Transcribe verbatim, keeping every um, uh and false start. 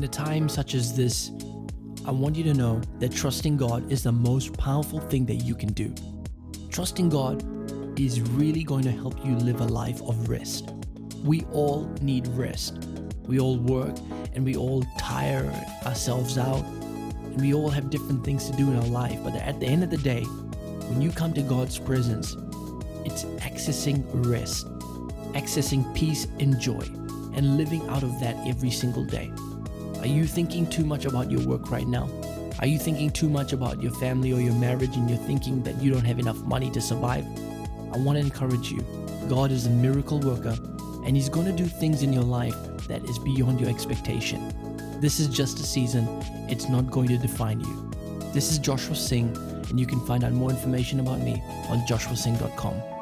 In a time such as this, I want you to know that trusting God is the most powerful thing that you can do. Trusting God is really going to help you live a life of rest. We all need rest. We all work and we all tire ourselves out. And we all have different things to do in our life. But at the end of the day, when you come to God's presence, it's accessing rest, accessing peace and joy, and living out of that every single day. Are you thinking too much about your work right now? Are you thinking too much about your family or your marriage, and you're thinking that you don't have enough money to survive? I want to encourage you. God is a miracle worker, and He's going to do things in your life that is beyond your expectation. This is just a season. It's not going to define you. This is Joshua Singh, and you can find out more information about me on joshua singh dot com.